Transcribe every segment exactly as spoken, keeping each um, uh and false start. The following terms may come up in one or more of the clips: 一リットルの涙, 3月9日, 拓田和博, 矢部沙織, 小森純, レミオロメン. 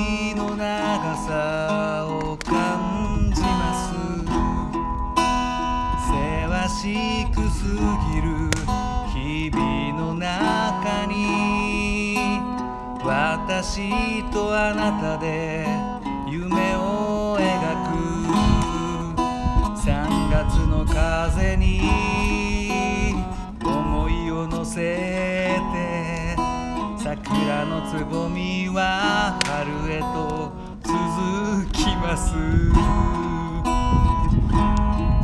旅の長さを感じます。せわしく過ぎる日々の中に、私とあなたで夢を描く。さんがつの風に思いを乗せて、桜のつぼみは春へと続きます。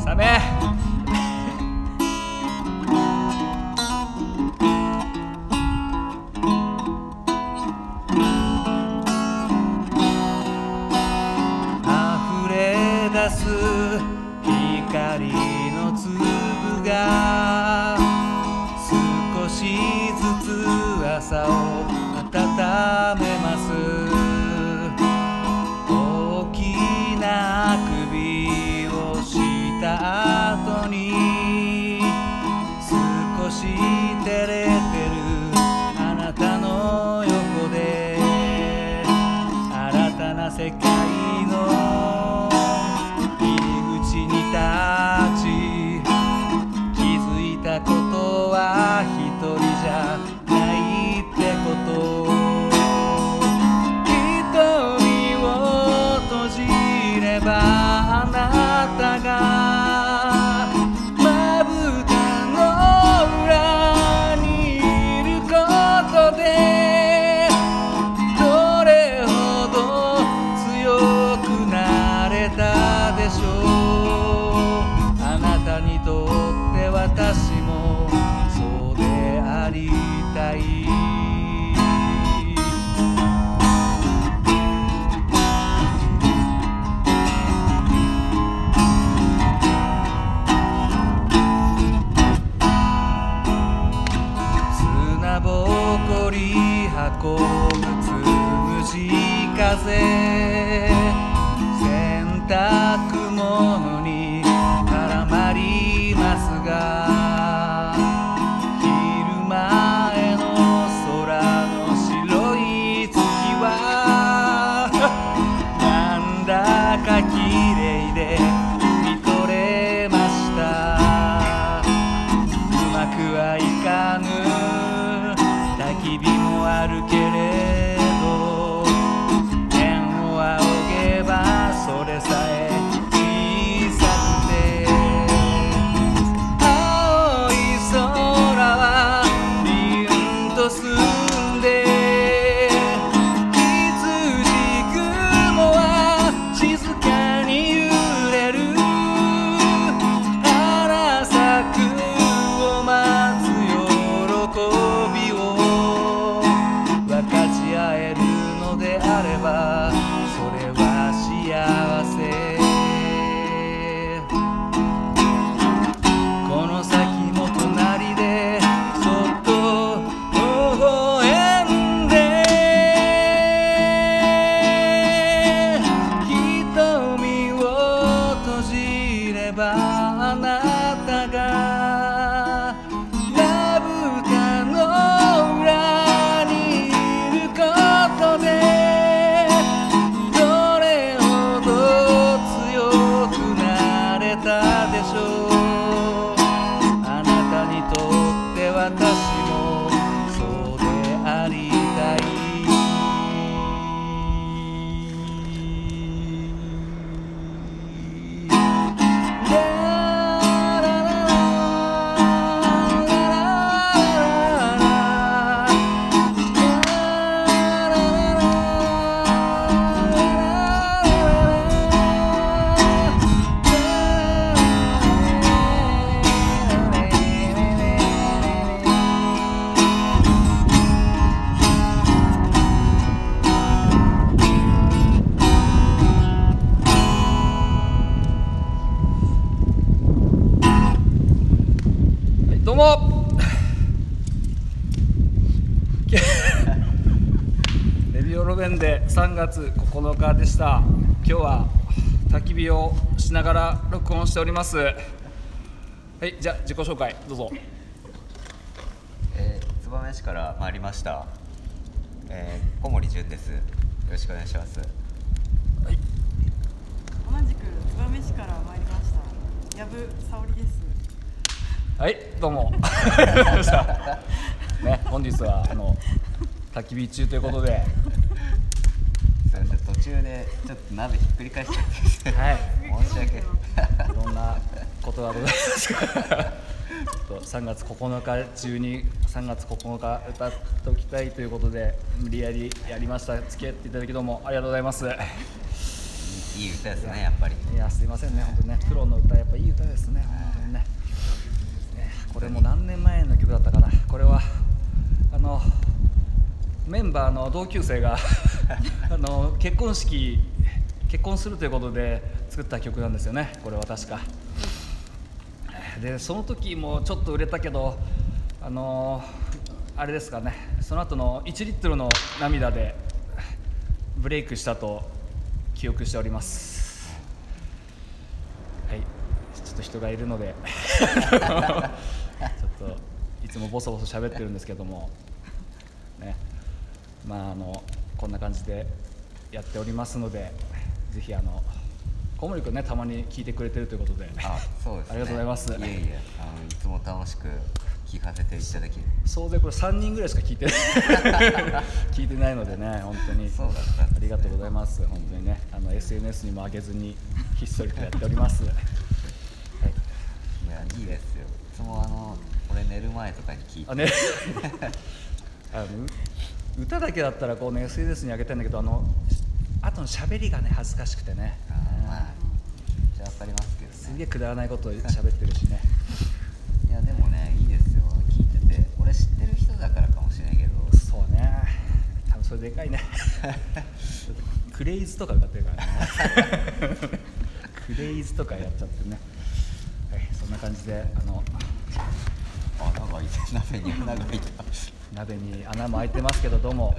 サメ溢れ出す光の粒が少しずつ朝を温めます。大きなあくびをした後に、少し照れてるあなたの横で、新たな世界の入り口に立ち、気づいたことは一人じゃ運ぶつむじ風、洗濯物に絡まりますが、昼前の空の白い月はなんだか綺麗で見とれました。うまくはいかぬ日々もあるけれど、天を仰げばそれさえ小さくて、青い空は凛と澄んで、羊雲は静かに揺れる、花咲くを待つ喜びであれば、それは幸せ。この先も隣でそっと微笑んで、瞳を閉じればあなたがまぶたの裏にいることで、どうもレビオロベンでさんがつここのかでした。今日は焚き火をしながら録音しております。はい、じゃあ自己紹介どうぞ。えー、燕市から参りました、えー、小森純です。ろしくお願いします。はい。同じく燕市から参りました矢部沙織です。はい、どうも。ね、本日はあの焚き火中ということで。途中でちょっと鍋ひっくり返しちゃって、はい、申し訳ないどんなことだろうですかちょっとさんがつここのか中にさんがつここのか歌っておきたいということで無理やりやりました。付き合っていただきどうもありがとうございます。いい歌ですね。やっぱりいやすいませんね本当ね、プロの歌やっぱいい歌ですね本当にね。これも何年前の曲だったかな。これはあのメンバーの同級生があの結婚式結婚するということで作った曲なんですよね。これは確かでその時もちょっと売れたけどあのあれですかね、その後のいちリットルの涙でブレイクしたと記憶しております。はい、ちょっと人がいるのでちょっといつもボソボソ喋ってるんですけどもね、まああのこんな感じでやっておりますので、ぜひあの小森君ねたまに聞いてくれてるということで、あ、そうですね、ありがとうございます。いえいえ、あのいつも楽しく聞かせていただき、そうでこれさんにんぐらいしか聞いてない聞いてないのでね、本当にそうだった、ね、ありがとうございます。本当にねあの エスエヌエス にも上げずにひっそりとやっております、はい、いやいいですよ。いつもあの俺寝る前とかに聞いてあ、ねあの歌だけだったらこう、ね、エスエヌエス に上げたんだけど、あの後の喋りがね恥ずかしくてね、あ、まあ、じゃあ分かりますけどね、すげえくだらないことを喋ってるしねいやでもねいいですよ聞いてて。俺知ってる人だからかもしれないけど、そうね多分それでかいねクレイズとか歌ってるからねクレイズとかやっちゃってね、はい、そんな感じであの穴が開いて鍋に穴が開いた鍋に穴も開いてますけど、どうも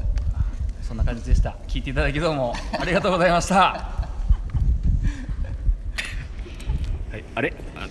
そんな感じでした。聞いていただきどうもありがとうございましたはい、あれあ